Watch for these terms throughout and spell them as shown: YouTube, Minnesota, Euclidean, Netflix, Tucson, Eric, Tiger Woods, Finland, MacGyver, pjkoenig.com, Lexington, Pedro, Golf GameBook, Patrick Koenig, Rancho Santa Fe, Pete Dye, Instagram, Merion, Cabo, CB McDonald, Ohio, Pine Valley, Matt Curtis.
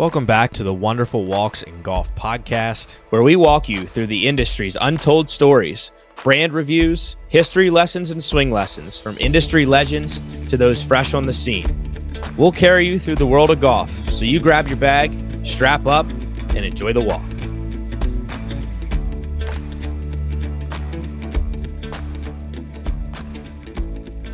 Welcome back to the Wonderful Walks in Golf Podcast, where we walk you through the industry's untold stories, brand reviews, history lessons, and swing lessons from industry legends to those fresh on the scene. We'll carry you through the world of golf, so you grab your bag, strap up, and enjoy the walk.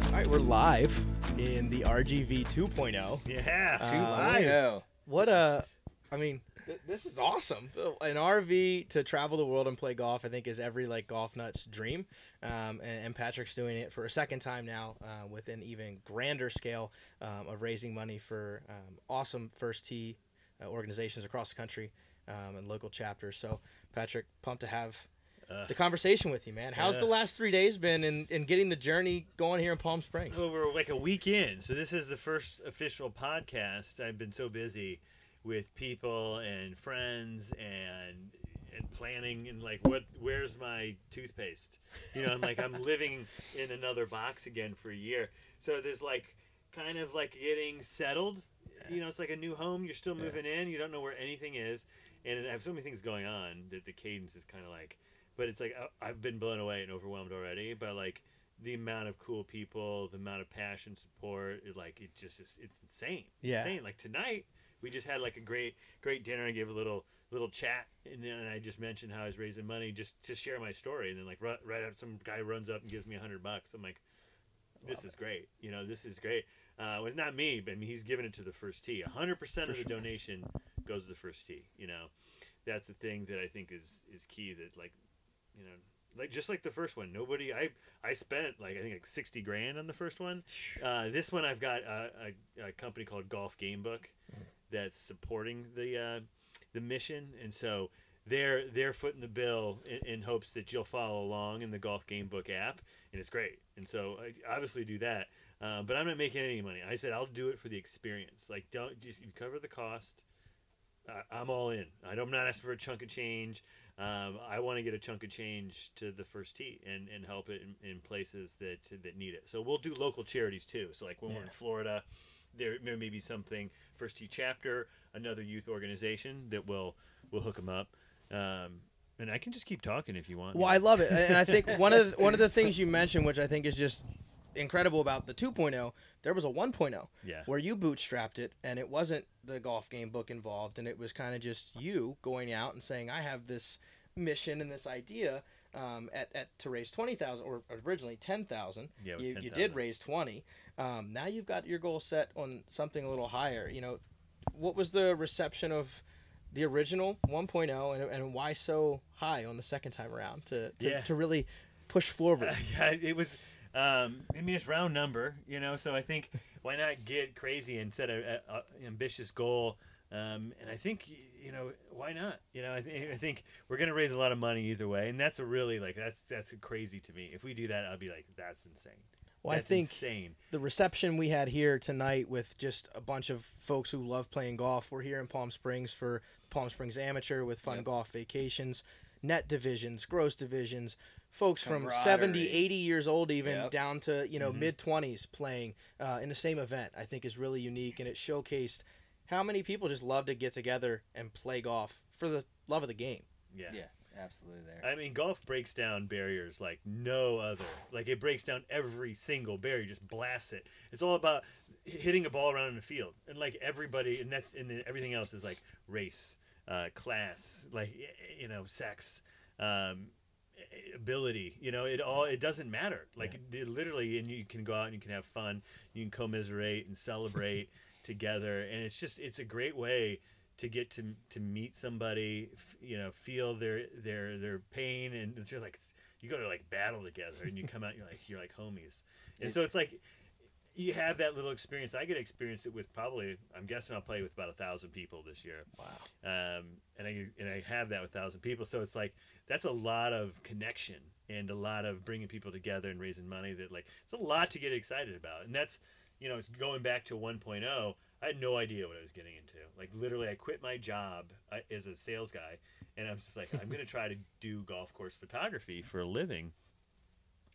All right, we're live in the RGV 2.0. Yeah, 2.0. What a, I mean, this is awesome. An RV to travel the world and play golf, I think, is every golf nut's dream. And Patrick's doing it for a second time now with an even grander scale of raising money for awesome First Tee organizations across the country and local chapters. So, Patrick, pumped to have the conversation with you, man. How's the last 3 days been in getting the journey going here in Palm Springs? Well, we're like a week in, so this is the first official podcast. I've been so busy with people and friends and planning and where's my toothpaste? You know, I'm living in another box again for a year. So there's kind of getting settled. You know, it's like a new home. You're still moving in. You don't know where anything is, and I have so many things going on that the cadence is kind of like. But it's I've been blown away and overwhelmed already by the amount of cool people, the amount of passion, support. It's insane. Yeah. Insane. Tonight we just had a great dinner. I gave a little chat, and then I just mentioned how I was raising money just to share my story. And then right up, some guy runs up and gives me $100. I'm like, this is great. You know, this is great. Well, not me, but he's giving it to the First Tee. 100% of the donation goes to the First Tee. You know, that's the thing that I think is key. That you know, just the first one, nobody. I spent I think $60,000 on the first one. This one I've got a company called Golf GameBook that's supporting the mission, and so they're footing the bill in hopes that you'll follow along in the Golf GameBook app, and it's great. And so I obviously do that, but I'm not making any money. I said I'll do it for the experience. Don't just you cover the cost. I'm all in. I'm not asking for a chunk of change. I want to get a chunk of change to the First Tee and help it in places that need it. So we'll do local charities too. So when we're in Florida, there may be something, First Tee chapter, another youth organization that will hook them up. And I can just keep talking if you want. Well, I love it. And I think one of the things you mentioned, which I think is just incredible about the 2.0, there was a 1.0 where you bootstrapped it, and it wasn't the Golf GameBook involved, and it was kind of just you going out and saying, I have this mission and this idea to raise 20,000, or originally 10,000. Yeah, it was 10,000. You did raise 20. Now you've got your goal set on something a little higher. You know, what was the reception of the original 1.0, and why so high on the second time around to really push forward? It was... it's round number, you know, so I think why not get crazy and set an ambitious goal? And I think, you know, why not? You know, I think we're going to raise a lot of money either way. And that's a really that's crazy to me. If we do that, I'll be like, that's insane. Well, that's insane. The reception we had here tonight with just a bunch of folks who love playing golf. We're here in Palm Springs for Palm Springs Amateur with fun golf vacations, net divisions, gross divisions. Folks from 70, 80 years old even down to, you know, mid-20s playing in the same event, I think is really unique. And it showcased how many people just love to get together and play golf for the love of the game. Yeah. Yeah, absolutely there. I mean, golf breaks down barriers like no other. It breaks down every single barrier. Just blasts it. It's all about hitting a ball around in the field. And, everybody, and everything else is, race, class, sex, ability, you know, it doesn't matter. It literally, and you can go out and you can have fun, you can commiserate and celebrate together, and it's a great way to get to meet somebody, you know, feel their pain, and it's just you go to battle together, and you come out, you're like homies, and so it's you have that little experience. I get to experience it with probably, I'm guessing I'll play with about 1,000 people this year. Wow. And I have that with 1,000 people. So it's that's a lot of connection and a lot of bringing people together and raising money that it's a lot to get excited about. And that's, you know, it's going back to 1.0. I had no idea what I was getting into. Literally I quit my job as a sales guy, and I was just I'm going to try to do golf course photography for a living.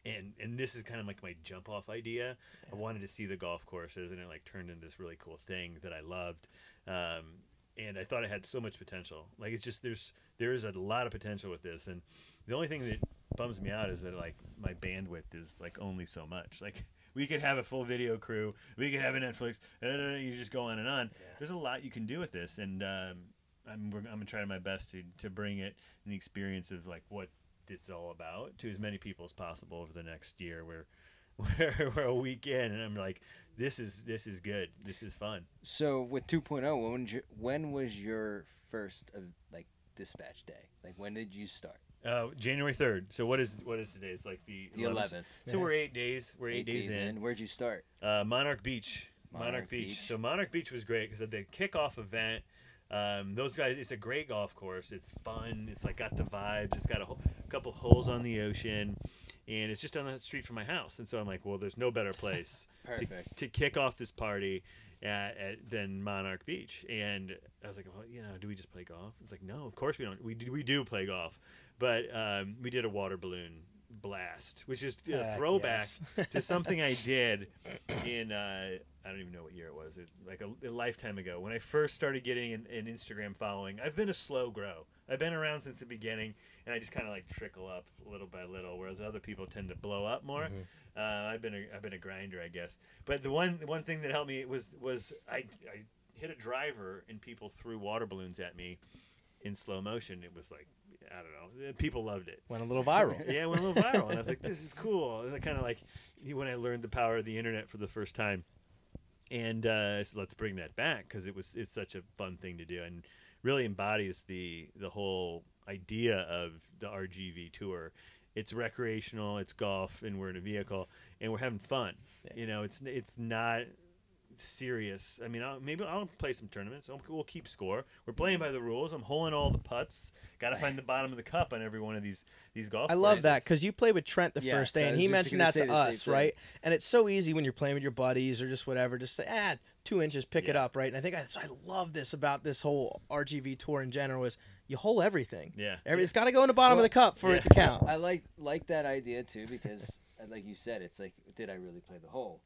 And this is kind of my jump off idea. I wanted to see the golf courses, and it turned into this really cool thing that I loved. And and I thought it had so much potential. Like, it's just there is a lot of potential with this, and the only thing that bums me out is that, like, my bandwidth is, like, only so much. Like, we could have a full video crew, we could have a Netflix, you just go on and on. Yeah. There's a lot you can do with this, and I'm gonna try my best to bring it and the experience of, like, what it's all about to as many people as possible over the next year. We're a week in, and I'm like, this is good. This is fun. So with 2.0, when was your first dispatch day? Like, when did you start? January 3rd. So what is today? It's like the 11th. So we're 8 days. We're eight days in. Whered you start? Monarch Beach. Monarch Beach. So Monarch Beach was great because of the kickoff event. Those guys, it's a great golf course. It's fun. It's like got the vibes. It's got a couple holes on the ocean. And it's just on the street from my house. And so I'm like, well, there's no better place to kick off this party than Monarch Beach. And I was like, well, do we just play golf? It's like, no, of course we don't. We do play golf. But we did a water balloon blast, which is a throwback to something I did in, I don't even know what year it was. It was like a lifetime ago. When I first started getting an Instagram following, I've been a slow grow. I've been around since the beginning, and I just kind of like trickle up little by little, whereas other people tend to blow up more. Mm-hmm. I've been a grinder, I guess. But the one thing that helped me was I hit a driver, and people threw water balloons at me in slow motion. It was like, I don't know, people loved it. Went a little viral. Yeah, it went a little viral, and I was like, this is cool. And I kind of like when I learned the power of the internet for the first time, and so let's bring that back because it's such a fun thing to do and really embodies the whole idea of the RGV Tour. It's recreational, it's golf, and we're in a vehicle, and we're having fun. Yeah. It's not serious. I mean, maybe I'll play some tournaments. We'll keep score. We're playing by the rules. I'm holing all the putts. Got to find the bottom of the cup on every one of these golf courses. I love that because you played with Trent the first day, and he mentioned that to us, right? And it's so easy when you're playing with your buddies or just whatever. Just say, 2 inches, pick it up, right? And I think I love this about this whole RGV Tour in general is you hole everything. Yeah, it's got to go in the bottom of the cup for it to count. I like that idea too because, like you said, it's like, did I really play the hole?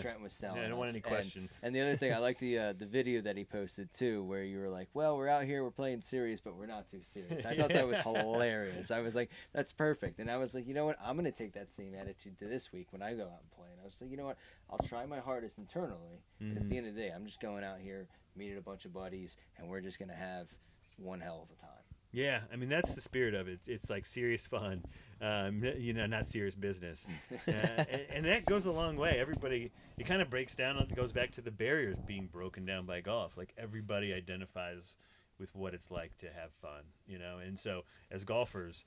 Trent was selling. I don't want any questions. And the other thing, I like the video that he posted too, where you were like, "Well, we're out here, we're playing serious, but we're not too serious." I thought that was hilarious. I was like, "That's perfect." And I was like, "You know what? I'm gonna take that same attitude to this week when I go out and play." And I was like, "You know what? I'll try my hardest internally, but at the end of the day, I'm just going out here, meeting a bunch of buddies, and we're just gonna have one hell of a time." Yeah, I mean that's the spirit of it. It's like serious fun, not serious business, and that goes a long way. Everybody, it kind of breaks down. It goes back to the barriers being broken down by golf. Like everybody identifies with what it's like to have fun, And so as golfers,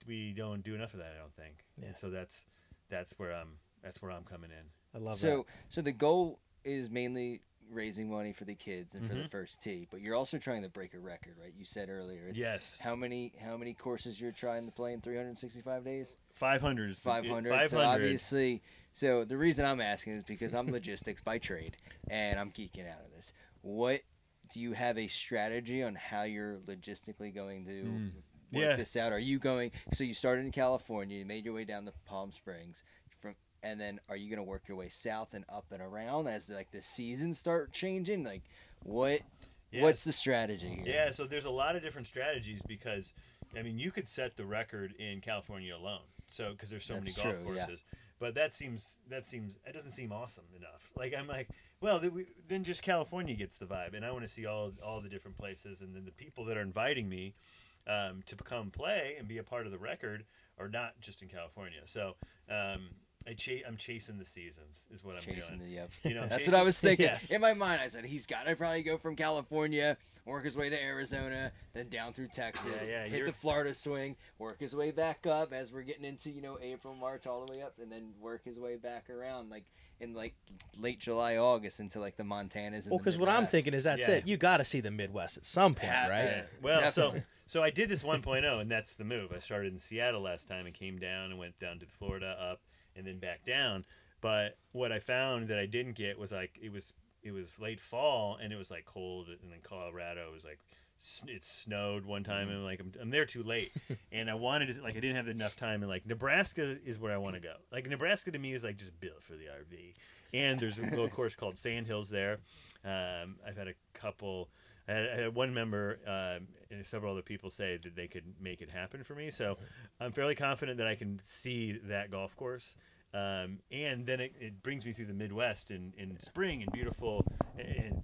we don't do enough of that, I don't think. Yeah. So that's where I'm coming in. I love that. So the goal is mainly raising money for the kids and for the First Tee, but you're also trying to break a record, right? You said earlier. It's yes. How many courses you're trying to play in 365 days? 500. 500. So obviously, the reason I'm asking is because I'm logistics by trade, and I'm geeking out of this. What do you have a strategy on how you're logistically going to work this out? Are you going? So you started in California, you made your way down to Palm Springs. And then are you going to work your way south and up and around as the seasons start changing? Like what's the strategy here? Yeah, so there's a lot of different strategies because, I mean, you could set the record in California alone. So because there's so many golf courses. Yeah. But that doesn't seem awesome enough. Like I'm like, well, then just California gets the vibe and I want to see all the different places, and then the people that are inviting me to come play and be a part of the record are not just in California. So, I'm chasing the seasons is what I'm chasing doing. That's what I was thinking. Yes. In my mind, I said, he's got to probably go from California, work his way to Arizona, then down through Texas, hit the Florida swing, work his way back up as we're getting into, April, March, all the way up, and then work his way back around, in late July, August into the Montanas. And because what I'm thinking is that's it. You got to see the Midwest at some point, right? Yeah. Well, definitely. So I did this 1.0, and that's the move. I started in Seattle last time and came down and went down to Florida, up, and then back down. But what I found that I didn't get was it was late fall and it was cold, and then Colorado was it snowed one time, and I'm there too late, and I wanted to, I didn't have enough time, and Nebraska is where I want to go. Nebraska to me is just built for the RV, and there's a little course called Sand Hills there. I've had a couple. I had one member and several other people say that they could make it happen for me. So I'm fairly confident that I can see that golf course. And then it brings me through the Midwest in spring and beautiful and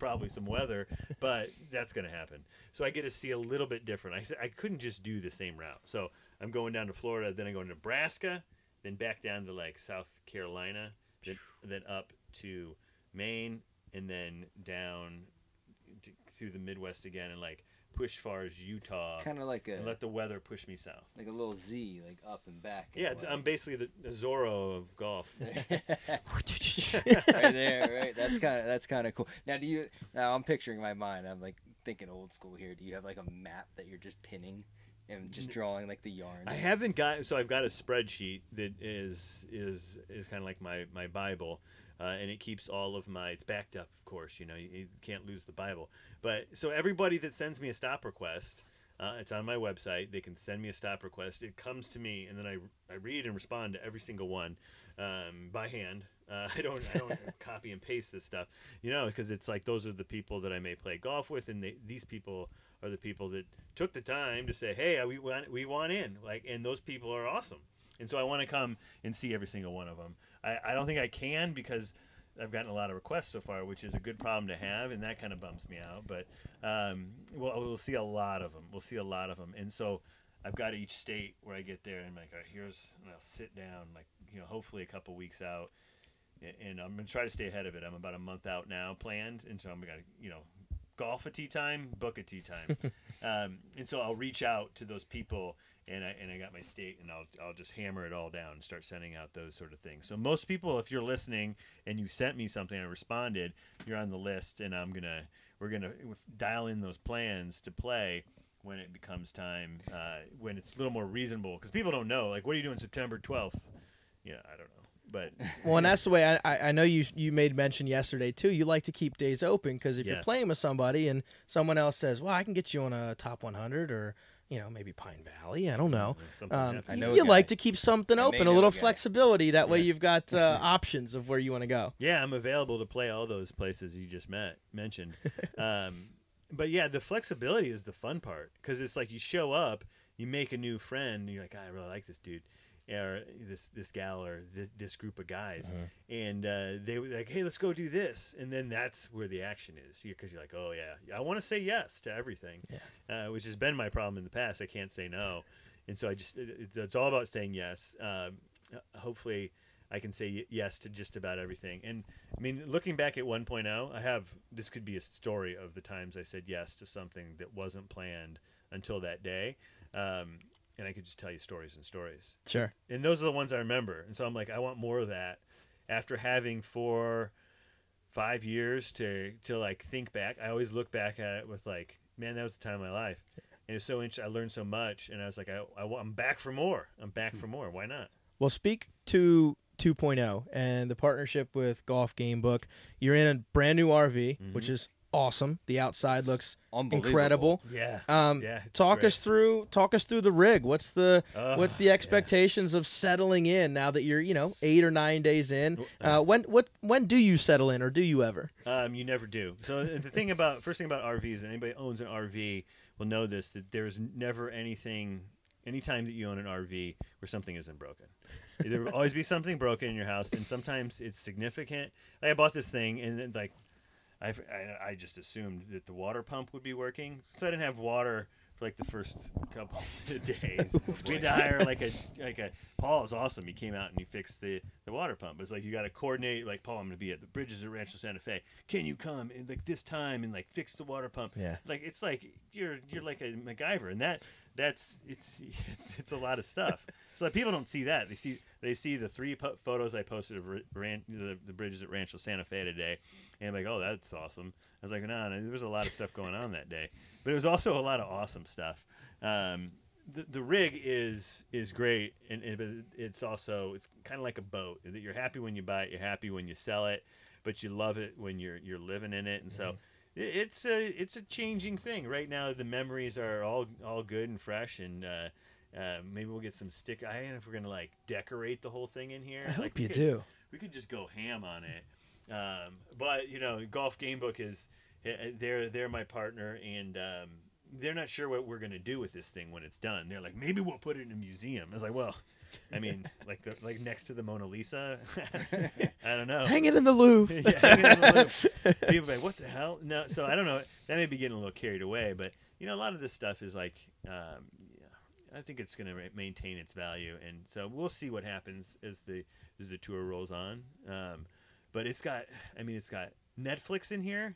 probably some weather, but that's going to happen. So I get to see a little bit different. I couldn't just do the same route. So I'm going down to Florida, then I go to Nebraska, then back down to like South Carolina, then up to Maine, and then down through the Midwest again and like push far as Utah, kind of like and let the weather push me south, like a little Z, like up and back. Yeah, I'm basically the Zorro of golf. Right there, right. That's kind of cool. Now, now I'm picturing in my mind. I'm like thinking old school here. Do you have like a map that you're just pinning and just drawing like the yarn? I haven't got. So I've got a spreadsheet that is kind of like my Bible. And it keeps all of my, it's backed up, of course, you can't lose the Bible. But so everybody that sends me a stop request, it's on my website. They can send me a stop request. It comes to me, and then I read and respond to every single one by hand. I don't copy and paste this stuff, because it's like those are the people that I may play golf with, and these people are the people that took the time to say, hey, we want in. Like, and those people are awesome. And so I want to come and see every single one of them. I don't think I can because I've gotten a lot of requests so far, which is a good problem to have, and that kind of bumps me out. But we'll see a lot of them. We'll see a lot of them. And so I've got each state where I get there, and I'm like, all right, and I'll sit down, like, hopefully a couple weeks out, and I'm going to try to stay ahead of it. I'm about a month out now planned, and so I'm going to, golf a tee time, book a tee time. And so I'll reach out to those people. And I got my state, and I'll just hammer it all down and start sending out those sort of things. So most people, if you're listening and you sent me something and I responded, you're on the list, and we're gonna dial in those plans to play when it becomes time, when it's a little more reasonable, because people don't know, like, what are you doing September 12th? I don't know. But well, and that's the way I know you made mention yesterday too. You like to keep days open because if you're playing with somebody and someone else says, "Well, I can get you on a top 100 or." Maybe Pine Valley. I don't know. You like to keep something open, a little flexibility. That way you've got options of where you want to go. Yeah, I'm available to play all those places you just mentioned. But, yeah, the flexibility is the fun part because it's like you show up, you make a new friend, and you're like, I really like this dude or this gal or this group of guys. Uh-huh. And they were like, hey, let's go do this. And then that's where the action is because you're like, oh, yeah, I want to say yes to everything, which has been my problem in the past. I can't say no. And so it's all about saying yes. Hopefully I can say yes to just about everything. And, I mean, looking back at 1.0, this could be a story of the times I said yes to something that wasn't planned until that day. And I could just tell you stories and stories. Sure. And those are the ones I remember. And so I'm like, I want more of that. After having 4-5 years to like think back, I always look back at it with like, man, that was the time of my life. And it was so interesting. I learned so much. And I was like, I'm back for more. I'm back for more. Why not? Well, speak to 2.0 and the partnership with Golf GameBook. You're in a brand new RV, mm-hmm. which is awesome. The outside looks incredible. Yeah. Talk us through the rig. What's the expectations of settling in now that you're 8 or 9 days in? When do you settle in, or do you ever? You never do. So the first thing about RVs, and anybody who owns an RV will know this, that there's never anything. Anytime that you own an RV where something isn't broken, there will always be something broken in your house, and sometimes it's significant. Like I bought this thing, and then, like. I just assumed that the water pump would be working, so I didn't have water for like the first couple of days. We had to hire like a Paul was awesome. He came out and he fixed the water pump. It's like you got to coordinate. Like, Paul, I'm going to be at the bridges at Rancho Santa Fe. Can you come and like this time and like fix the water pump? Yeah. Like it's like you're like a MacGyver, and that's a lot of stuff. So like, people don't see that. They see the three photos I posted of the bridges at Rancho Santa Fe today, and I'm like, oh, that's awesome. I was like, no, there was a lot of stuff going on that day, but it was also a lot of awesome stuff. The rig is great, and it's kind of like a boat. That you're happy when you buy it, you're happy when you sell it, but you love it when you're living in it, and so. It's a changing thing right now. The memories are all good and fresh, and maybe we'll get some stick. I don't know if we're gonna like decorate the whole thing in here. I hope you do. We could just go ham on it. But Golf GameBook is They're my partner, and they're not sure what we're going to do with this thing when it's done. They're like, maybe we'll put it in a museum. I was like, well, I mean, like next to the Mona Lisa? I don't know. Hang it in the Louvre. Yeah, hang it in the Louvre. People are like, what the hell? No, so I don't know. That may be getting a little carried away, but, you know, a lot of this stuff is like, I think it's going to maintain its value, and so we'll see what happens as the tour rolls on. But it's got Netflix in here,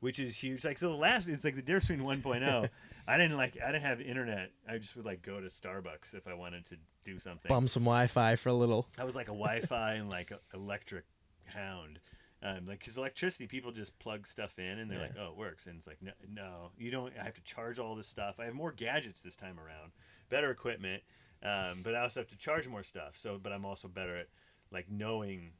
which is huge. Like so the last, it's like the difference between 1.0. I didn't have internet. I just would like go to Starbucks if I wanted to do something. Bum some Wi-Fi for a little. I was like a Wi-Fi and like a electric hound, like because electricity, people just plug stuff in and they're like, oh, it works. And it's like, no, you don't. I have to charge all this stuff. I have more gadgets this time around, better equipment, but I also have to charge more stuff. So, but I'm also better at like knowing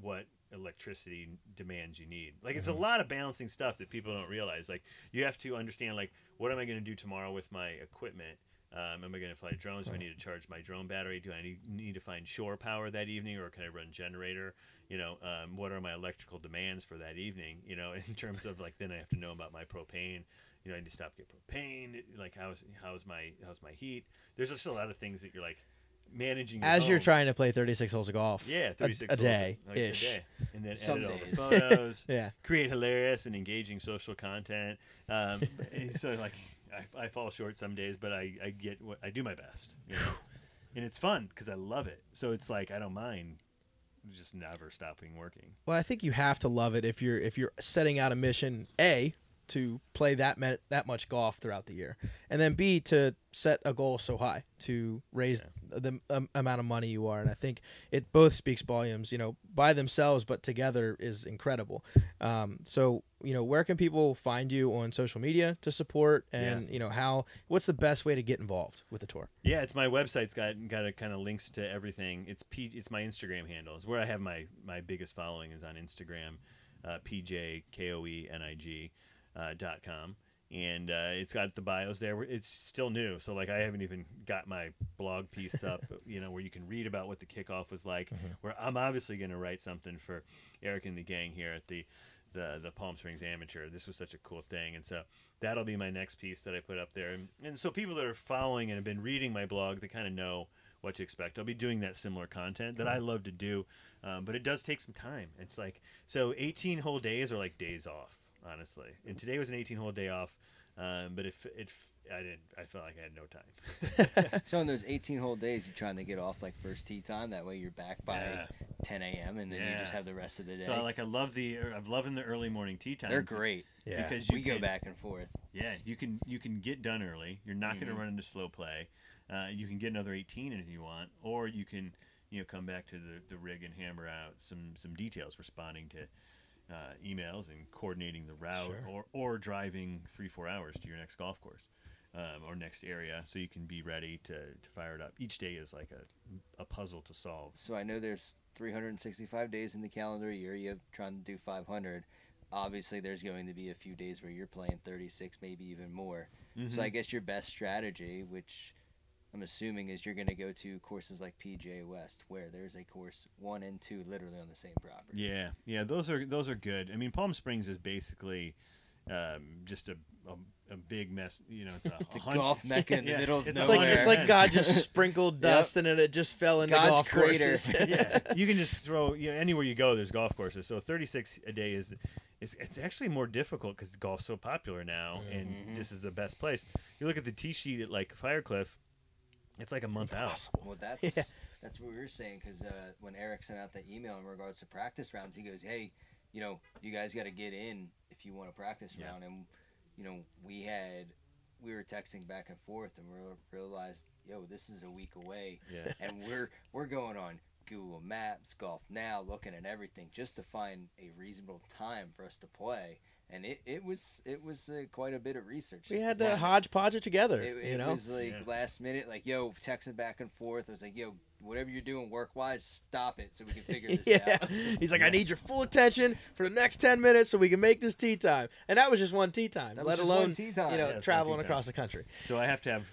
what electricity demands you need. Like it's a lot of balancing stuff that people don't realize. Like you have to understand, like, what am I going to do tomorrow with my equipment? Am I going to fly drones? Do I need to charge my drone battery? Do I need to find shore power that evening, or can I run generator? You know, what are my electrical demands for that evening? You know, in terms of like, then I have to know about my propane. You know, I need to stop and get propane. Like how's my heat? There's just a lot of things that you're like managing your as you're trying to play 36 holes of golf. Yeah, 36 holes a day. And then edit all the photos. Yeah, create hilarious and engaging social content. So like I fall short some days, but I get what I do my best, you know? And it's fun because I love it. So it's like I don't mind just never stopping working. Well, I think you have to love it if you're setting out a mission A, to play that much golf throughout the year, and then B, to set a goal so high to raise the amount of money you are. And I think it both speaks volumes, you know, by themselves, but together is incredible. So, you know, where can people find you on social media to support, and you know, what's the best way to get involved with the tour? Yeah, it's my website's got a kind of links to everything. It's my Instagram handle. It's where I have my biggest following, is on Instagram, PJKoenig. .com, and it's got the bios there. It's still new, so like I haven't even got my blog piece up, you know, where you can read about what the kickoff was like. Where I'm obviously going to write something for Eric and the gang here at the Palm Springs Amateur. This was such a cool thing, and so that'll be my next piece that I put up there. And so people that are following and have been reading my blog, they kind of know what to expect. I'll be doing that similar content that I love to do, but it does take some time. It's like, so 18 whole days are like days off, honestly, and today was an 18-hole day off, but I felt like I had no time. So in those 18-hole days, you're trying to get off like first tee time. That way, you're back by 10 a.m. and then you just have the rest of the day. So like I'm loving the early morning tee time. They're great. Yeah, because we go back and forth. Yeah, you can get done early. You're not going to run into slow play. You can get another 18 if you want, or you can, you know, come back to the rig and hammer out some details, responding to emails and coordinating the route, or driving 3-4 hours to your next golf course, or next area, so you can be ready to fire it up. Each day is like a puzzle to solve. So I know there's 365 days in the calendar year. You're trying to do 500. Obviously, there's going to be a few days where you're playing 36, maybe even more. So I guess your best strategy, which I'm assuming, is you're going to go to courses like PJ West, where there's a course 1 and 2 literally on the same property. Yeah, those are good. I mean, Palm Springs is basically just a big mess. You know, it's a golf mecca in the middle of nowhere. Like, it's like God just sprinkled dust and it just fell into God's golf courses. Yeah, you can just throw anywhere you go. There's golf courses. So 36 a day is. It's actually more difficult because golf's so popular now, and this is the best place. You look at the tee sheet at like Fire Cliff. It's like a month out. Well, that's what we were saying, because when Eric sent out that email in regards to practice rounds, he goes, hey, you know, you guys got to get in if you want a practice round. And, you know, we were texting back and forth, and we realized, this is a week away. Yeah. And we're going on Google Maps, Golf Now, looking at everything just to find a reasonable time for us to play. And it was quite a bit of research. We had to hodgepodge it together. It was like last minute, like, texting back and forth. I was like, whatever you're doing work-wise, stop it so we can figure this out. He's like, I need your full attention for the next 10 minutes so we can make this tee time. And that was just one tee time, let alone, traveling across the country. So I have to have,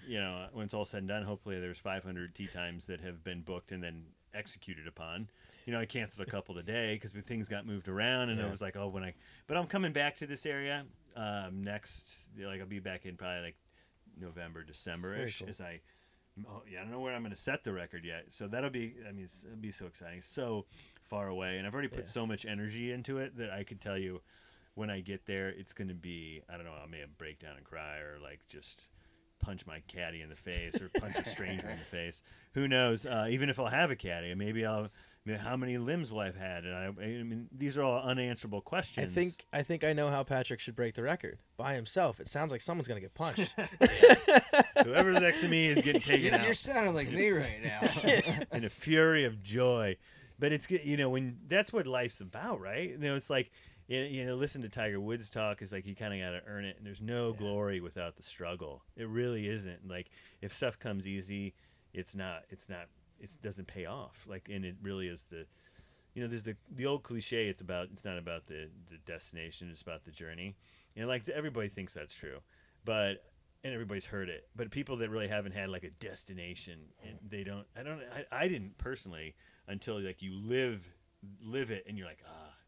when it's all said and done, hopefully there's 500 tee times that have been booked and then executed upon. you know, I canceled a couple today because things got moved around, and it was like, oh, when I, but I'm coming back to this area next, like I'll be back in probably like November, December-ish. Cool. I don't know where I'm going to set the record yet. So that'll be, it'll be so exciting, so far away, and I've already put so much energy into it that I could tell you when I get there, it's going to be, I don't know, I may break down and cry, or like just punch my caddy in the face, or punch a stranger in the face. Who knows? Even if I'll have a caddy, maybe I'll. How many limbs will I have had? And I mean, these are all unanswerable questions. I think I know how Patrick should break the record by himself. It sounds like someone's going to get punched. Whoever's next to me is getting taken out. You're sounding like me right now. In a fury of joy. But it's, you know, when that's what life's about, right? You know, it's like, you know, listen to Tiger Woods talk. It's like you kind of got to earn it, and there's no glory without the struggle. It really isn't. Like if stuff comes easy, it's not. It doesn't pay off, like, and it really is the, you know, there's the old cliche. It's not about the destination; it's about the journey. And like everybody thinks that's true, and everybody's heard it. But people that really haven't had like a destination, and they don't. I didn't personally until like you live it, and you're like,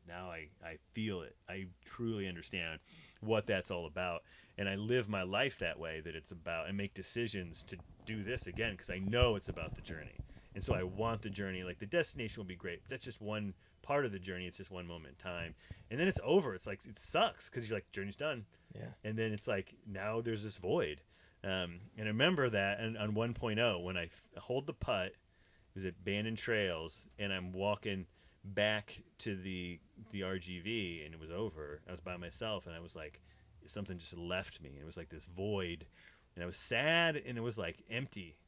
now I feel it. I truly understand what that's all about, and I live my life that way. That it's about, and make decisions to do this again because I know it's about the journey. And so I want the journey. Like the destination will be great. That's just one part of the journey. It's just one moment in time, and then it's over. It's like it sucks because you're like journey's done. Yeah. And then it's like now there's this void. And I remember that. And on 1.0, when I hold the putt, it was at Bandon Trails, and I'm walking back to the RGV, and it was over. I was by myself, and I was like, something just left me. And it was like this void, and I was sad, and it was like empty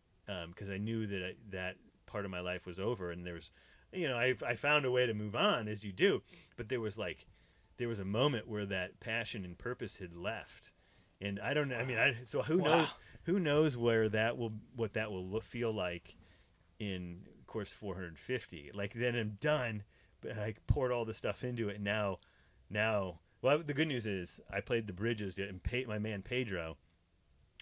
because I knew that that part of my life was over, and there was, you know, I found a way to move on, as you do, but there was a moment where that passion and purpose had left, and I don't know. I mean, so who knows? Who knows where that will, what that will feel like in course 450? Like then I'm done, but I poured all the stuff into it. Now, well, the good news is I played the Bridges, and my man Pedro.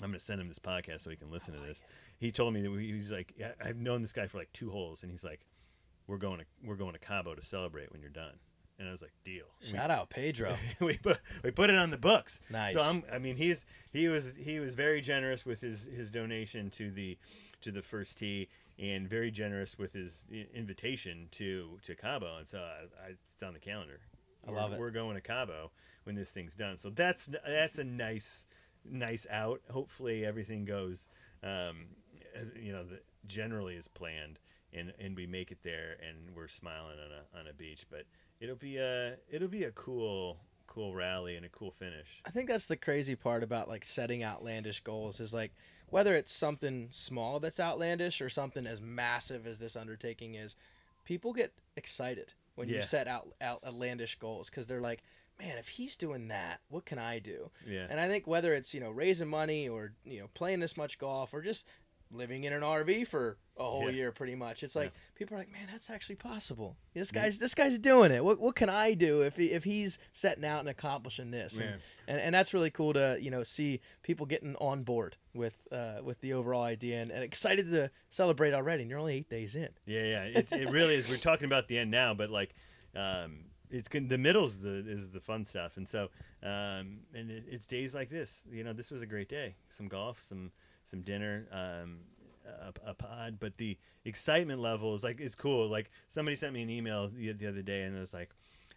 I'm going to send him this podcast so he can listen to this. He told me that he's like, I've known this guy for like 2 holes, and he's like, we're going to Cabo to celebrate when you're done. And I was like, deal. Shout out Pedro. we put it on the books. Nice. So he was very generous with his donation to the First Tee, and very generous with his invitation to Cabo. And so it's on the calendar. I love it. We're going to Cabo when this thing's done. So that's a nice out. Hopefully everything goes you know, generally as planned, and we make it there, and we're smiling on a beach. But it'll be a cool rally and a cool finish. I think that's the crazy part about like setting outlandish goals is like, whether it's something small that's outlandish or something as massive as this undertaking is, people get excited when you set out outlandish goals because they're like, man, if he's doing that, what can I do? Yeah. And I think whether it's, you know, raising money or, you know, playing this much golf or just living in an RV for a whole year pretty much, it's like people are like, man, that's actually possible. This guy's doing it. What can I do if he's setting out and accomplishing this? And that's really cool to, you know, see people getting on board with the overall idea and excited to celebrate already, and you're only 8 days in. It really is. We're talking about the end now, but like it's good. The middle's is the fun stuff, and so and it's days like this. You know, this was a great day. Some golf, some dinner, a pod. But the excitement level is like, it's cool. Like somebody sent me an email the other day, and it was like,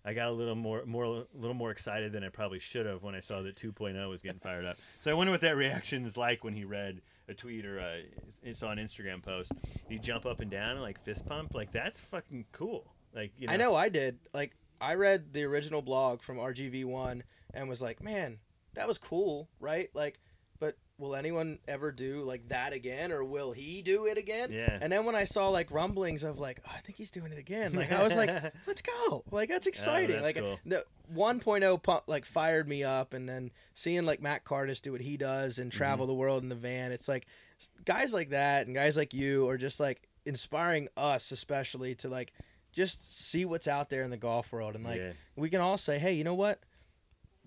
I got a little more excited than I probably should have when I saw that 2.0 was getting fired up. So I wonder what that reaction is like when he read a tweet or saw an Instagram post. You jump up and down and like fist pump. Like that's fucking cool. Like, you know, I know I did. Like, I read the original blog from RGV1 and was like, man, that was cool, right? Like, but will anyone ever do like that again, or will he do it again? Yeah. And then when I saw like rumblings of like, oh, I think he's doing it again, like I was like, let's go. Like that's exciting. Oh, that's cool. The 1.0 pump like fired me up, and then seeing like Matt Curtis do what he does and travel the world in the van, it's like guys like that and guys like you are just like inspiring us, especially to like just see what's out there in the golf world. And like we can all say, hey, you know what?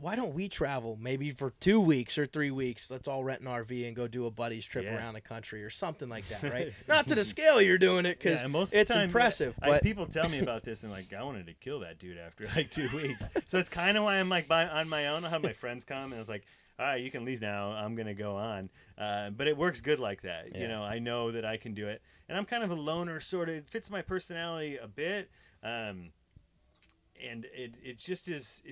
why don't we travel maybe for 2 weeks or 3 weeks? Let's all rent an RV and go do a buddy's trip around the country or something like that, right? Not to the scale you're doing it because it's time, impressive. But people tell me about this and like, I wanted to kill that dude after like 2 weeks. So it's kind of why I'm like on my own. I'll have my friends come and I was like, all right, you can leave now. I'm going to go on. But it works good like that. Yeah. You know, I know that I can do it. And I'm kind of a loner sort of. It fits my personality a bit. And it just is –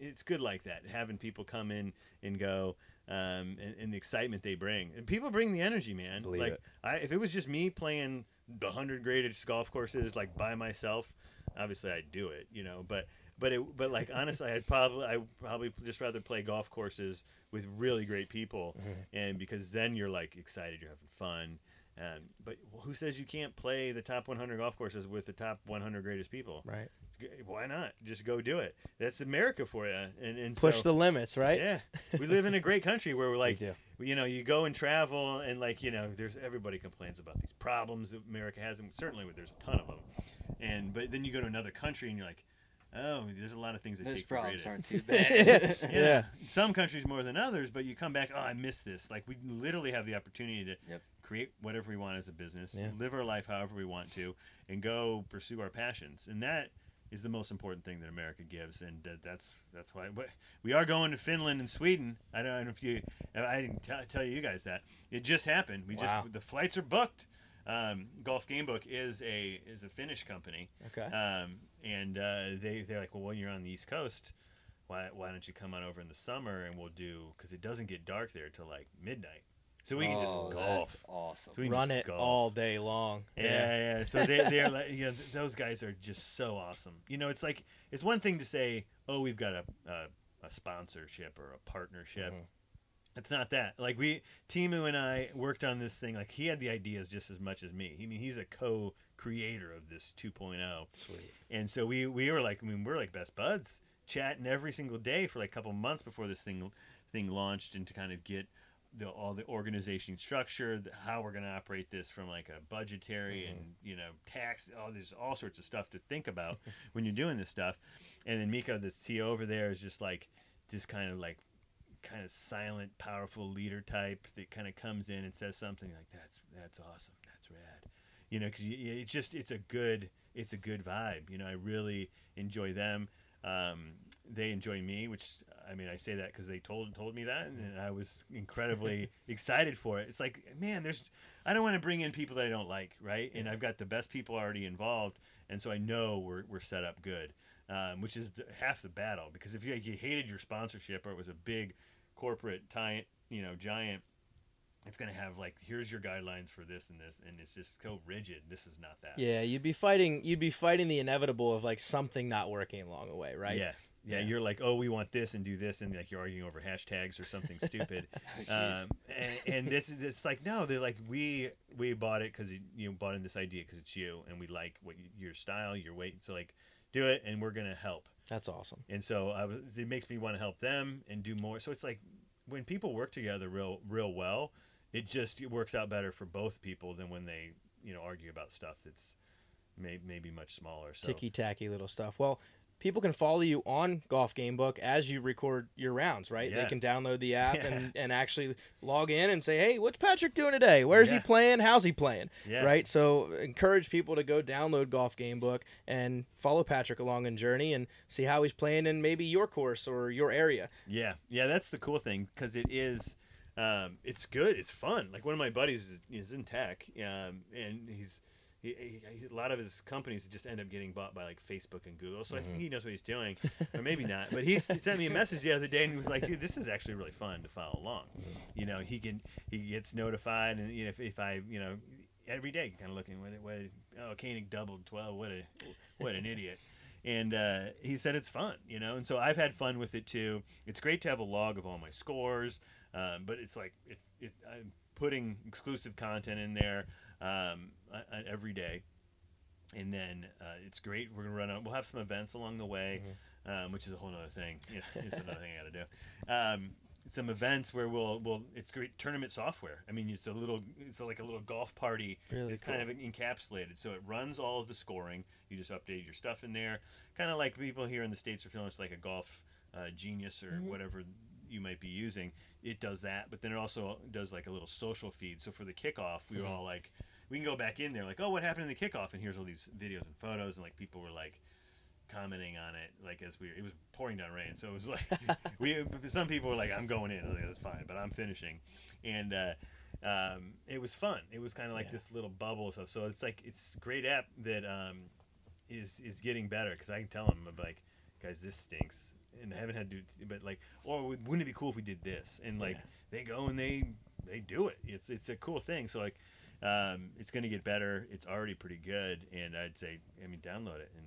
it's good like that, having people come in and go, and the excitement they bring. And people bring the energy, man. Believe it. If it was just me playing the 100 greatest golf courses like by myself, obviously I'd do it, you know. But like honestly, I'd probably just rather play golf courses with really great people, and because then you're like excited, you're having fun. But who says you can't play the top 100 golf courses with the top 100 greatest people? Right. Why not? Just go do it. That's America for you. And push the limits, right? Yeah. We live in a great country where we're like, you know, you go and travel and like, you know, there's everybody complains about these problems that America has, and certainly there's a ton of them. But then you go to another country and you're like, oh, there's a lot of things that take for granted. Those problems aren't too bad. Yeah. Some countries more than others, but you come back, oh, I miss this. Like we literally have the opportunity to create whatever we want as a business, live our life however we want to, and go pursue our passions. And that is the most important thing that America gives, and that's why we are going to Finland and Sweden. I don't know if you, I didn't tell you guys that it just happened. We just the flights are booked. Golf GameBook is a Finnish company. Okay. And they're like, well, you're on the East Coast. Why don't you come on over in the summer and we'll do, because it doesn't get dark there till like midnight. So we can just golf. That's awesome. So run it golf all day long. Yeah. So they're like, you know, those guys are just so awesome. You know, it's like, it's one thing to say, oh, we've got a sponsorship or a partnership. It's not that. Like Timu and I worked on this thing. Like he had the ideas just as much as me. I mean, he's a co-creator of this 2.0. Sweet. And so we were like, I mean, we're like best buds, chatting every single day for like a couple months before this thing launched, and to kind of get all the organization structure, how we're going to operate this from like a budgetary and, you know, tax, there's all sorts of stuff to think about when you're doing this stuff. And then Mika, the CEO over there, is just like this kind of silent, powerful leader type that kind of comes in and says something like, that's awesome. That's rad. You know, cause it's just, it's a good vibe. You know, I really enjoy them. They enjoy me, which I mean, I say that because they told me that, and I was incredibly excited for it. It's like, man, I don't want to bring in people that I don't like, right? And I've got the best people already involved, and so I know we're set up good, which is half the battle. Because if you hated your sponsorship or it was a big corporate giant, it's going to have like, here's your guidelines for this and this, and it's just so rigid. This is not that. Yeah, you'd be fighting the inevitable of like something not working along the way, right? Yeah, you're like, oh, we want this and do this, and like you're arguing over hashtags or something stupid. And it's like, no, they're like, we bought it because you bought in this idea because it's you, and we like your style, your way, so like do it, and we're gonna help. That's awesome. And so it makes me want to help them and do more. So it's like when people work together real well, it just works out better for both people than when they, you know, argue about stuff that's maybe much smaller. So. Ticky-tacky little stuff. Well, people can follow you on Golf Gamebook as you record your rounds, right? Yeah. They can download the app and actually log in and say, hey, what's Patrick doing today? Where's he playing? How's he playing? Yeah. Right? So encourage people to go download Golf Gamebook and follow Patrick along in journey and see how he's playing in maybe your course or your area. Yeah. Yeah, that's the cool thing because it is – it's good. It's fun. Like one of my buddies is in tech, and he a lot of his companies just end up getting bought by like Facebook and Google. So I think he knows what he's doing, or maybe not. But he sent me a message the other day, and he was like, "Dude, this is actually really fun to follow along." You know, he gets notified, and you know, if I, you know, every day kind of looking what Koenig doubled 12. What an idiot. And he said it's fun, you know, and so I've had fun with it too. It's great to have a log of all my scores. But it's like I'm putting exclusive content in there every day, and then it's great. We're gonna run out. We'll have some events along the way, which is a whole other thing. You know, it's another thing I gotta do. Some events where we'll it's great tournament software. I mean, it's like a little golf party. Really it's cool. Kind of encapsulated, so it runs all of the scoring. You just update your stuff in there, kind of like people here in the States are feeling it's like a golf. Genius or whatever you might be using, it does that. But then it also does like a little social feed. So for the kickoff, we were all like, we can go back in there like, oh, what happened in the kickoff? And here's all these videos and photos. And like people were like commenting on it, like as we were, it was pouring down rain. So it was like, some people were like, I'm going in. I was like, that's fine, but I'm finishing. And it was fun. It was kind of like this little bubble stuff. So it's like, it's a great app that is getting better. Cause I can tell them, I'm like, guys, this stinks. And I haven't had to, but like, or wouldn't it be cool if we did this? And like, they go and they do it. It's a cool thing. So like, it's going to get better. It's already pretty good. And I'd say, I mean, download it and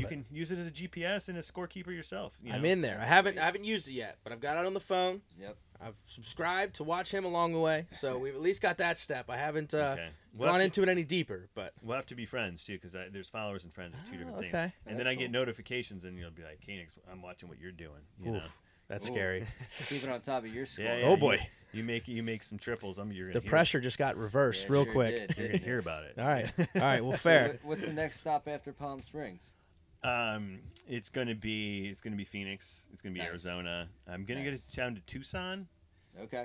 you can use it as a GPS and a scorekeeper yourself. You know? I'm in there. I haven't used it yet, but I've got it on the phone. Yep. I've subscribed to watch him along the way. So we've at least got that step. I haven't gone into it any deeper, but we'll have to be friends too. Cause there's followers and friends are two different things. And that's then I get notifications and you'll be like, Koenig, I'm watching what you're doing. You know? That's scary. Keeping on top of your score. Yeah, oh boy. You make some triples. The pressure just got reversed real quick. You're gonna hear about it. All right. Well, fair. So what's the next stop after Palm Springs? It's gonna be Phoenix. It's gonna be Arizona. I'm gonna get down to Tucson. Okay.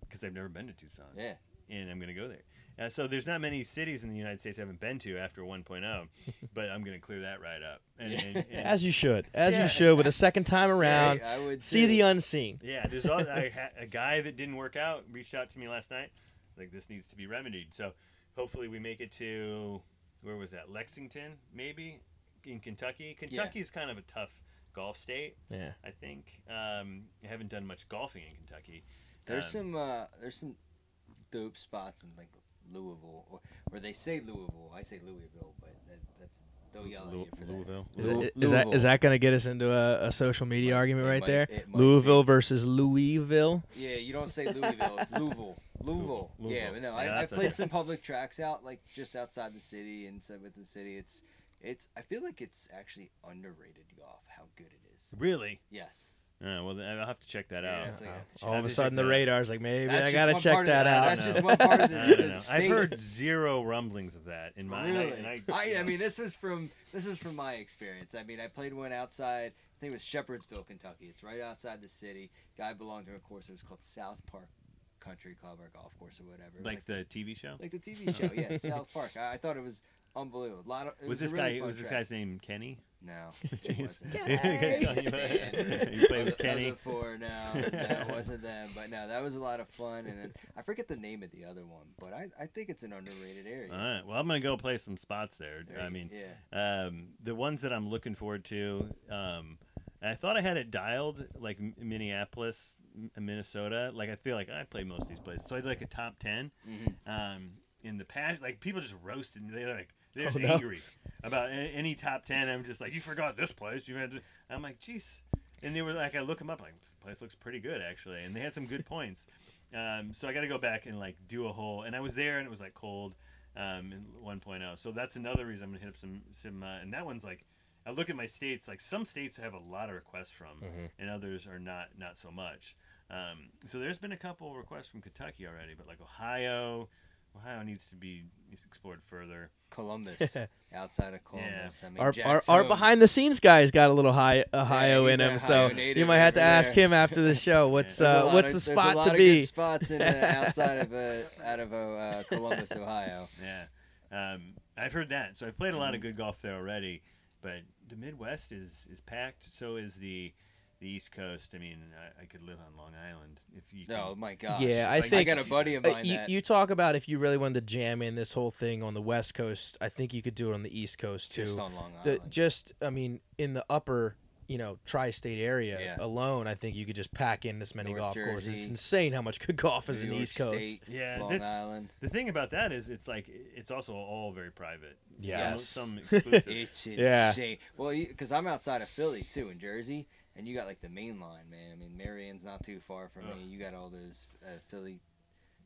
Because I've never been to Tucson. Yeah. And I'm gonna go there. So there's not many cities in the United States I haven't been to after 1.0, but I'm going to clear that right up. And As you should, but a second time around, hey, I would see the unseen. Yeah, there's a guy that didn't work out reached out to me last night, like this needs to be remedied. So hopefully we make it to, where was that, Lexington maybe in Kentucky? Kentucky's kind of a tough golf state, I think. I haven't done much golfing in Kentucky. There's some dope spots in like Louisville, or they say Louisville. I say Louisville, but that's they'll yell at you for that. Louisville. Is that going to get us into a social media argument right there? Louisville versus Louisville. Yeah, you don't say Louisville. It's Louisville. Yeah, but no, I played some public tracks out like just outside the city and within the city. It's. I feel like it's actually underrated golf. How good it is. Really? Yes. Well, I'll have to check that out. All of a sudden, the radar's like, maybe I got to check that out. That's just one part of the state. I've heard zero rumblings of that in my life. Really? I mean, this is from my experience. I mean, I played one outside, I think it was Shepherdsville, Kentucky. It's right outside the city. Guy belonged to a course that was called South Park Country Club or golf course or whatever. Like the TV show? Like the TV show, yeah, South Park. I thought it was unbelievable. Was this guy's name Kenny? No, it wasn't. You played with Kenny. That was before now. That wasn't them, but no, that was a lot of fun. And then I forget the name of the other one, but I think it's an underrated area. All right, well, I'm gonna go play some spots there. The ones that I'm looking forward to. I thought I had it dialed, like Minneapolis, Minnesota. Like I feel like I play most of these places, so I'd like a top 10. Mm-hmm. In the past, like people just roasted. They're like. They're angry about any top 10. I'm just like, you forgot this place. You had to. I'm like, jeez. And they were like, I look them up. I'm like, this place looks pretty good actually. And they had some good points. So I got to go back and like do a whole. And I was there and it was like cold in 1.0. So that's another reason I'm gonna hit up some. And that one's like, I look at my states. Like some states I have a lot of requests from, and others are not so much. So there's been a couple requests from Kentucky already, but like Ohio needs to be explored further. Columbus, outside of Columbus. Yeah. I mean, our behind-the-scenes guy's got a little Ohio in him, so you might have to ask him after the show what's the spot to be. There's a lot of good spots in, out of Columbus, Ohio. Yeah, I've heard that. So I've played a lot of good golf there already, but the Midwest is packed. So is the East Coast. I mean, I could live on Long Island if you. Oh my gosh! Yeah, I think I got a buddy of mine. You talk about if you really wanted to jam in this whole thing on the West Coast. I think you could do it on the East Coast too. Just on Long Island. In the upper, tri-state area alone, I think you could just pack in this many golf courses. It's insane how much good golf is in the East Coast. Yeah, Long Island. The thing about that is, it's like it's also all very private. Yeah, some exclusive. It's insane. Well, because I'm outside of Philly too, in Jersey. And you got, like, the main line, man. I mean, Marion's not too far from me. You got all those Philly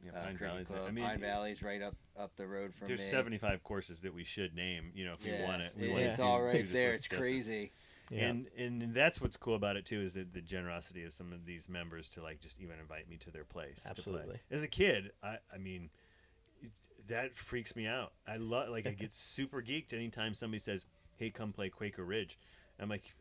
Cricket Club. Pine Valley's right up the road from me. There's 75 courses that we should name, if we want it. It's all right there. It's crazy. Yeah. And that's what's cool about it, too, is the generosity of some of these members to, like, just even invite me to their place. Absolutely. As a kid, I mean, that freaks me out. I love, like, I get super geeked anytime somebody says, hey, come play Quaker Ridge. I'm like...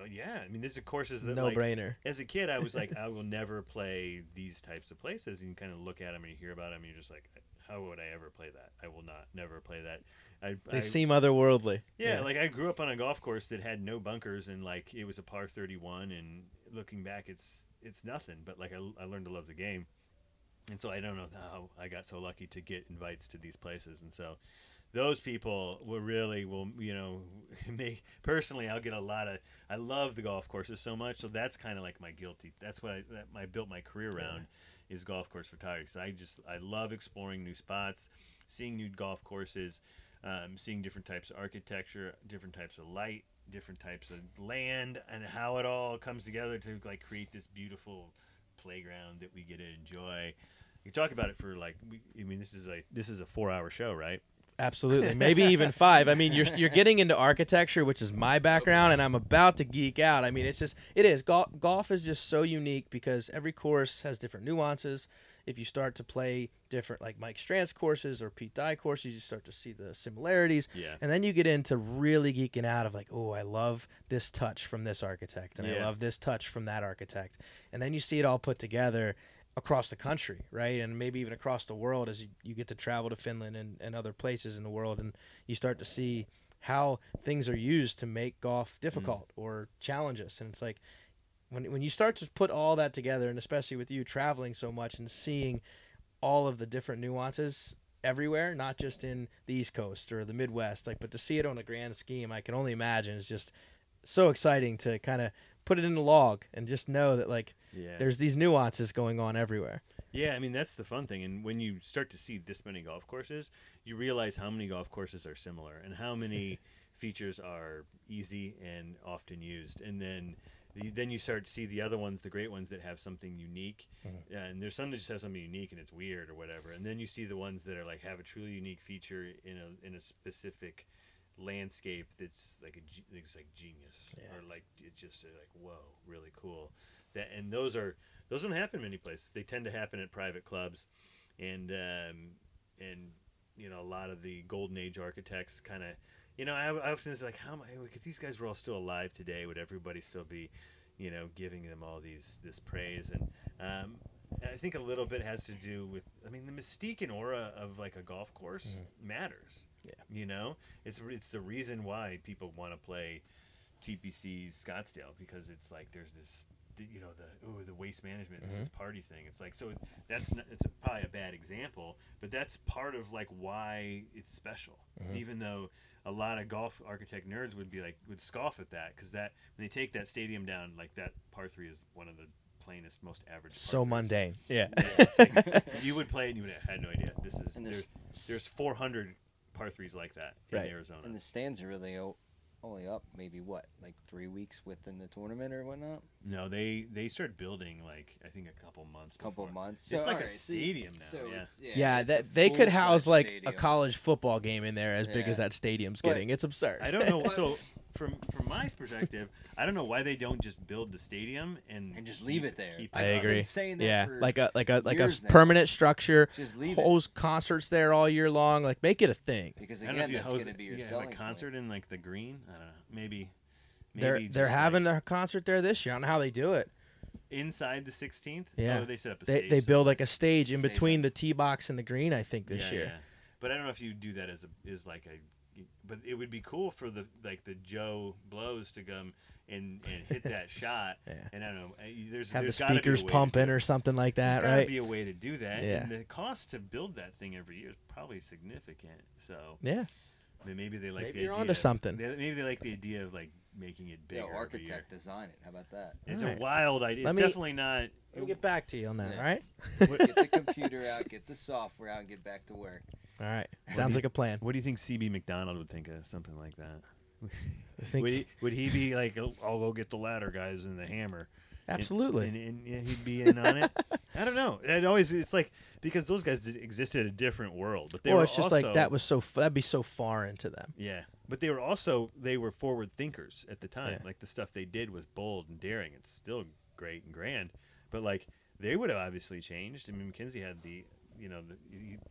Oh, yeah. I mean, these are courses that, no-brainer. Like, as a kid, I was like, I will never play these types of places. And you kind of look at them and you hear about them and you're just like, how would I ever play that? I will not, never play that. They seem otherworldly. Yeah, like I grew up on a golf course that had no bunkers and like it was a par 31. And looking back, it's nothing. But like I learned to love the game. And so I don't know how I got so lucky to get invites to these places. And so those people will you know, make, personally, I'll get a lot of, I love the golf courses so much. So that's kind of like my guilty. That's what I built my career around is golf course photography. So I love exploring new spots, seeing new golf courses, seeing different types of architecture, different types of light, different types of land, and how it all comes together to like create this beautiful playground that we get to enjoy. You talk about it for like, I mean, this is a 4-hour show, right? Absolutely, maybe even 5. I mean, you're getting into architecture, which is my background, and I'm about to geek out. I mean, it is. Golf is just so unique because every course has different nuances. If you start to play different, like Mike Strand's courses or Pete Dye courses, you start to see the similarities. Yeah. And then you get into really geeking out of like, oh, I love this touch from this architect, and I love this touch from that architect. And then you see it all put together across the country, right? And maybe even across the world as you get to travel to Finland and other places in the world, and you start to see how things are used to make golf difficult or challenge us. And it's like, when you start to put all that together, and especially with you traveling so much and seeing all of the different nuances everywhere, not just in the East Coast or the Midwest, like, but to see it on a grand scheme, I can only imagine is just so exciting to kind of put it in the log and just know that like there's these nuances going on everywhere. Yeah, I mean, that's the fun thing. And when you start to see this many golf courses, you realize how many golf courses are similar and how many features are easy and often used. And then you start to see the other ones, the great ones that have something unique. Mm-hmm. And there's some that just have something unique and it's weird or whatever. And then you see the ones that are like have a truly unique feature in a specific landscape that's like it's like genius or like it's just like whoa, really cool. That and those don't happen in many places. They tend to happen at private clubs, and you know, a lot of the golden age architects kind of, you know, I often say like, how am I, like, if these guys were all still alive today, would everybody still be, you know, giving them all this praise? And I think a little bit has to do with, I mean, the mystique and aura of like a golf course matters. Yeah, you know, it's the reason why people want to play TPC Scottsdale, because it's like there's this, you know, the waste management, this party thing. It's like, so it's probably a bad example, but that's part of like why it's special. Mm-hmm. Even though a lot of golf architect nerds would scoff at that, because that when they take that stadium down, like that par 3 is one of the plainest, most average. So mundane. Yeah like, you would play it and you would have had no idea. This is there's 400. Par 3s like that in Arizona. And the stands are really only up maybe, what, like 3 weeks within the tournament or whatnot? No, they started building like, I think, a couple months before. So it's like a stadium now. So that they could house like stadium. A college football game in there as big as that stadium's getting. It's absurd. I don't know. So from my perspective, I don't know why they don't just build the stadium and just leave it there. I agree. Yeah, like a permanent structure. Just leave it. Concerts there all year long. Like, make it a thing. Because again, that's going to be your selling point. A concert in like the green. I don't know. Maybe they're having a concert there this year. I don't know how they do it. Inside the 16th. Yeah, they set up a stage. They build like a stage in between the tee box and the green. I think this year. Yeah. But I don't know if you do that as like a. But it would be cool for the like the Joe Blows to come and hit that shot. And I don't know. There's the speakers pumping or something like that, right? There's got to be a way to do that. Yeah. And the cost to build that thing every year is probably significant. So I mean, maybe they like the idea. You're onto something. Maybe they like the idea of like making it bigger. Yeah, architect design it. How about that? It's a wild idea. It's definitely not. We'll get back to you on that, all right? Get the computer out, get the software out, and get back to work. All right. Sounds like a plan. What do you think CB McDonald would think of something like that? Would he be like, I'll go get the ladder, guys, and the hammer? Absolutely. And he'd be in on it? I don't know. It's like, because those guys existed in a different world. But they were it's just also, like, that'd be so foreign to them. Yeah. But they were also, forward thinkers at the time. Yeah. Like, the stuff they did was bold and daring. It's still great and grand. But, like, they would have obviously changed. I mean, McKenzie had the... You know,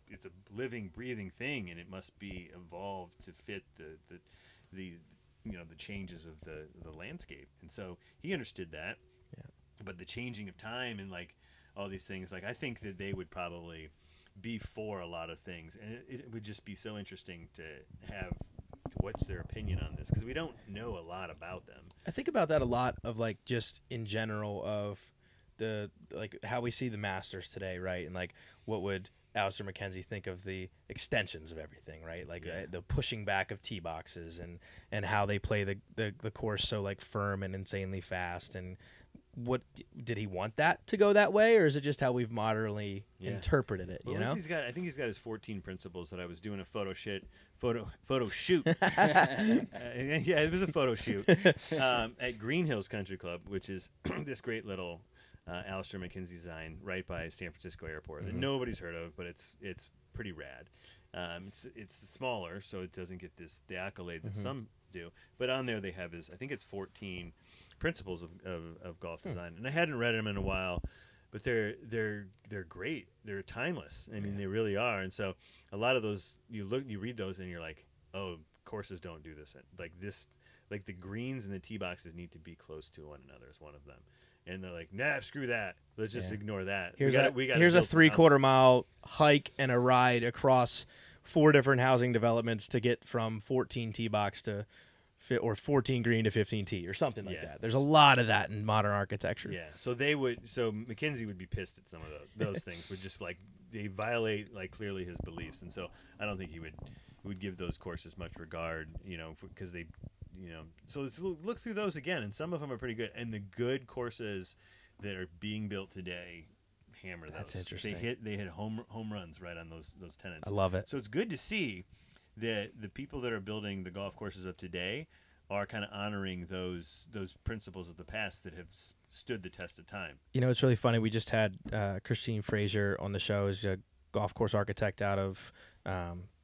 it's a living, breathing thing, and it must be evolved to fit the you know, the changes of the landscape. And so he understood that. Yeah. But the changing of time and like all these things, like I think that they would probably be for a lot of things. And it would just be so interesting to have what's their opinion on this, because we don't know a lot about them. I think about that a lot of like just in general of the like how we see the Masters today, right? And like what would Alister McKenzie think of the extensions of everything, right? Like yeah. the pushing back of tee boxes and how they play the course so like firm and insanely fast. And what did he want that to go that way, or is it just how we've modernly interpreted it? Well, you know, I think he's got his 14 principles that I was doing a photo shoot. Yeah, it was a photo shoot at Green Hills Country Club, which is this great little Alister McKenzie design right by San Francisco Airport that nobody's heard of, but it's pretty rad. It's smaller, so it doesn't get the accolades that some do. But on there they have his, I think it's 14 principles of golf design, and I hadn't read them in a while, but they're great. They're timeless. I mean, they really are. And so a lot of those, you read those, and you're like, oh, courses don't do this. Like this, like the greens and the tee boxes need to be close to one another is one of them. And they're like, nah, screw that. Let's just ignore that. Here's a 3/4 mile hike and a ride across 4 different housing developments to get from 14 tee box to or 14 green to 15 tee or something like that. There's a lot of that in modern architecture. Yeah. So they would. So McKenzie would be pissed at some of those things. Would just like they violate like clearly his beliefs, and so I don't think he would give those courses much regard. You know, because they. You know, so let's look through those again, and some of them are pretty good. And the good courses that are being built today hammer those. That's interesting. They hit home runs right on those tenets. I love it. So it's good to see that the people that are building the golf courses of today are kind of honoring those principles of the past that have stood the test of time. You know, it's really funny. We just had Christine Fraser on the show, who's a golf course architect out of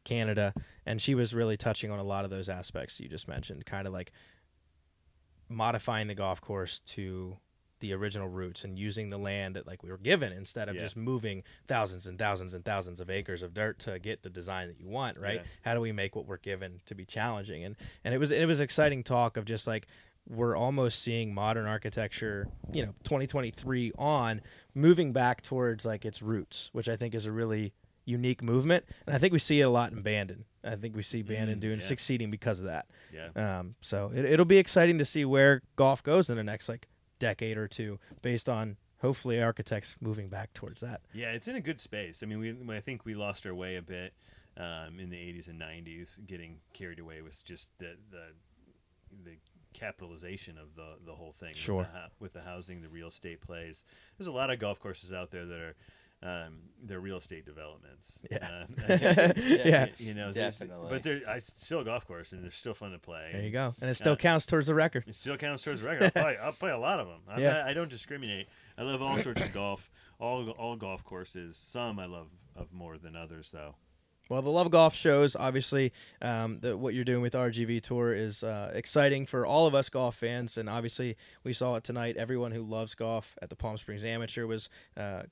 Canada, and she was really touching on a lot of those aspects you just mentioned, kind of like modifying the golf course to the original roots and using the land that like we were given instead of just moving thousands and thousands and thousands of acres of dirt to get the design that you want, right? Yeah. How do we make what we're given to be challenging? And it was exciting talk of just like we're almost seeing modern architecture, you know, 2023 on moving back towards like its roots, which I think is a really unique movement, and I think we see it a lot in Bandon. I think we see Bandon succeeding because of that. Yeah. So it'll be exciting to see where golf goes in the next like decade or two, based on hopefully architects moving back towards that. Yeah, it's in a good space. I mean, I think we lost our way a bit in the 80s and 90s, getting carried away with just the capitalization of the whole thing. Sure. With the housing, the real estate plays. There's a lot of golf courses out there that are. They're real estate developments. Yeah, you know, definitely. But they're still a golf course, and they're still fun to play. There you go, and it still counts towards the record. I'll play a lot of them. I don't discriminate. I love all sorts of golf. All golf courses. Some I love of more than others, though. Well, the Love of Golf shows, obviously, what you're doing with RGV Tour is exciting for all of us golf fans, and obviously we saw it tonight. Everyone who loves golf at the Palm Springs Amateur was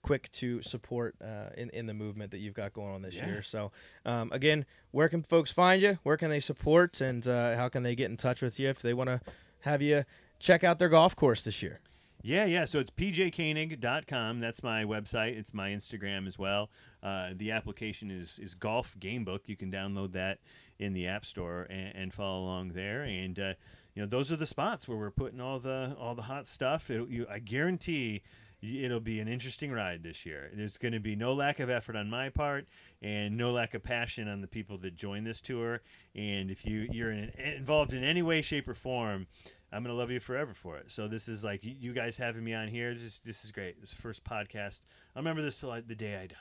quick to support in the movement that you've got going on this year. So, again, where can folks find you? Where can they support, and how can they get in touch with you if they want to have you check out their golf course this year? Yeah. So it's pjkoenig.com. That's my website. It's my Instagram as well. The application is Golf GameBook. You can download that in the App Store and follow along there. And you know, those are the spots where we're putting all the hot stuff. I guarantee it'll be an interesting ride this year. There's going to be no lack of effort on my part and no lack of passion on the people that join this tour. And if you're involved in any way, shape, or form, I'm going to love you forever for it. So this is like you guys having me on here. This is great. This is the first podcast. I'll remember this till the day I die.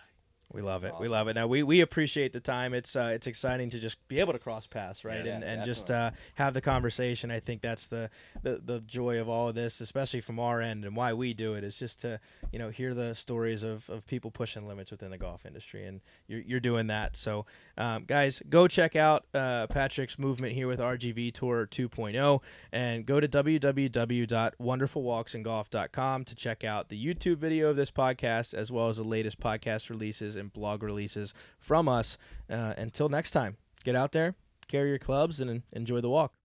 We love it. Awesome. We love it. Now, we appreciate the time. It's exciting to just be able to cross paths, right, and just have the conversation. I think that's the joy of all of this, especially from our end, and why we do it is just to, you know, hear the stories of people pushing limits within the golf industry, and you're doing that. So, guys, go check out Patrick's movement here with RGV Tour 2.0, and go to www.wonderfulwalksingolf.com to check out the YouTube video of this podcast, as well as the latest podcast releases and blog releases from us. Until next time, get out there, carry your clubs, and enjoy the walk.